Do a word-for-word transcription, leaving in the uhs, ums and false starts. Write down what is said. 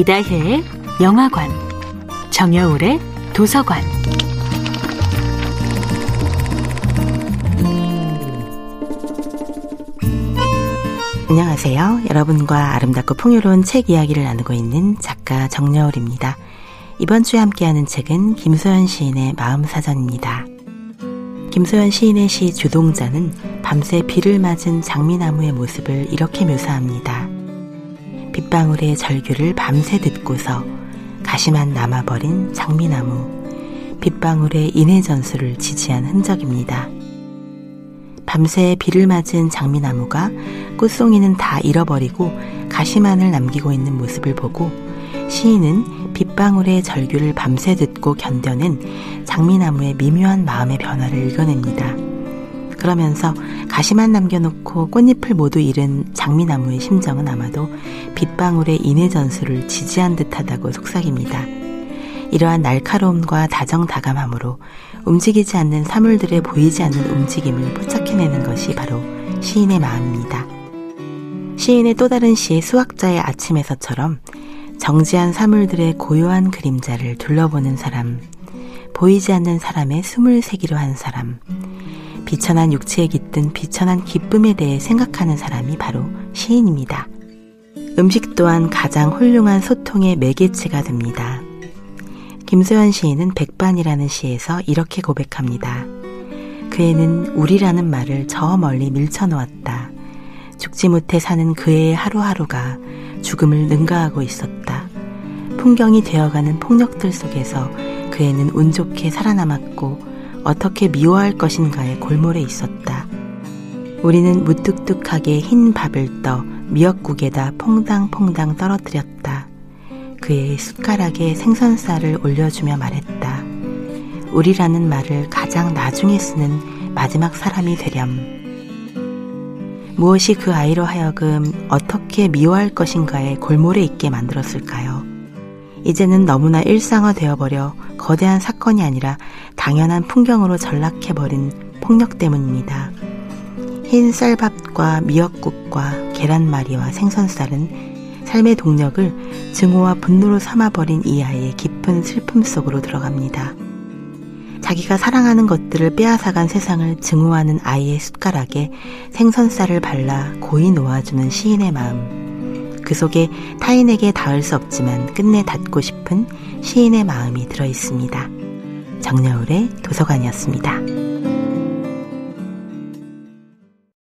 이다혜의 영화관, 정여울의 도서관. 안녕하세요. 여러분과 아름답고 풍요로운 책 이야기를 나누고 있는 작가 정여울입니다. 이번 주에 함께하는 책은 김소연 시인의 마음사전입니다. 김소연 시인의 시 주동자는 밤새 비를 맞은 장미나무의 모습을 이렇게 묘사합니다. 빗방울의 절규를 밤새 듣고서 가시만 남아버린 장미나무, 빗방울의 인해 전술을 지지한 흔적입니다. 밤새 비를 맞은 장미나무가 꽃송이는 다 잃어버리고 가시만을 남기고 있는 모습을 보고 시인은 빗방울의 절규를 밤새 듣고 견뎌낸 장미나무의 미묘한 마음의 변화를 읽어냅니다. 그러면서 가시만 남겨놓고 꽃잎을 모두 잃은 장미나무의 심정은 아마도 빗방울의 인해 전술을 지지한 듯하다고 속삭입니다. 이러한 날카로움과 다정다감함으로 움직이지 않는 사물들의 보이지 않는 움직임을 포착해내는 것이 바로 시인의 마음입니다. 시인의 또 다른 시의 수학자의 아침에서처럼 정지한 사물들의 고요한 그림자를 둘러보는 사람, 보이지 않는 사람의 숨을 새기려 한 사람, 비천한 육체에 깃든 비천한 기쁨에 대해 생각하는 사람이 바로 시인입니다. 음식 또한 가장 훌륭한 소통의 매개체가 됩니다. 김소연 시인은 백반이라는 시에서 이렇게 고백합니다. 그애는 우리라는 말을 저 멀리 밀쳐놓았다. 죽지 못해 사는 그애의 하루하루가 죽음을 능가하고 있었다. 풍경이 되어가는 폭력들 속에서 그애는 운 좋게 살아남았고 어떻게 미워할 것인가에 골몰해 있었다. 우리는 무뚝뚝하게 흰 밥을 떠 미역국에다 퐁당퐁당 떨어뜨렸다. 그의 숟가락에 생선살을 올려주며 말했다. 우리라는 말을 가장 나중에 쓰는 마지막 사람이 되렴. 무엇이 그 아이로 하여금 어떻게 미워할 것인가에 골몰해 있게 만들었을까요? 이제는 너무나 일상화되어버려 거대한 사건이 아니라 당연한 풍경으로 전락해버린 폭력 때문입니다. 흰 쌀밥과 미역국과 계란말이와 생선살은 삶의 동력을 증오와 분노로 삼아버린 이 아이의 깊은 슬픔 속으로 들어갑니다. 자기가 사랑하는 것들을 빼앗아간 세상을 증오하는 아이의 숟가락에 생선살을 발라 고이 놓아주는 시인의 마음. 그 속에 타인에게 닿을 수 없지만 끝내 닿고 싶은 시인의 마음이 들어있습니다. 정여울의 도서관이었습니다.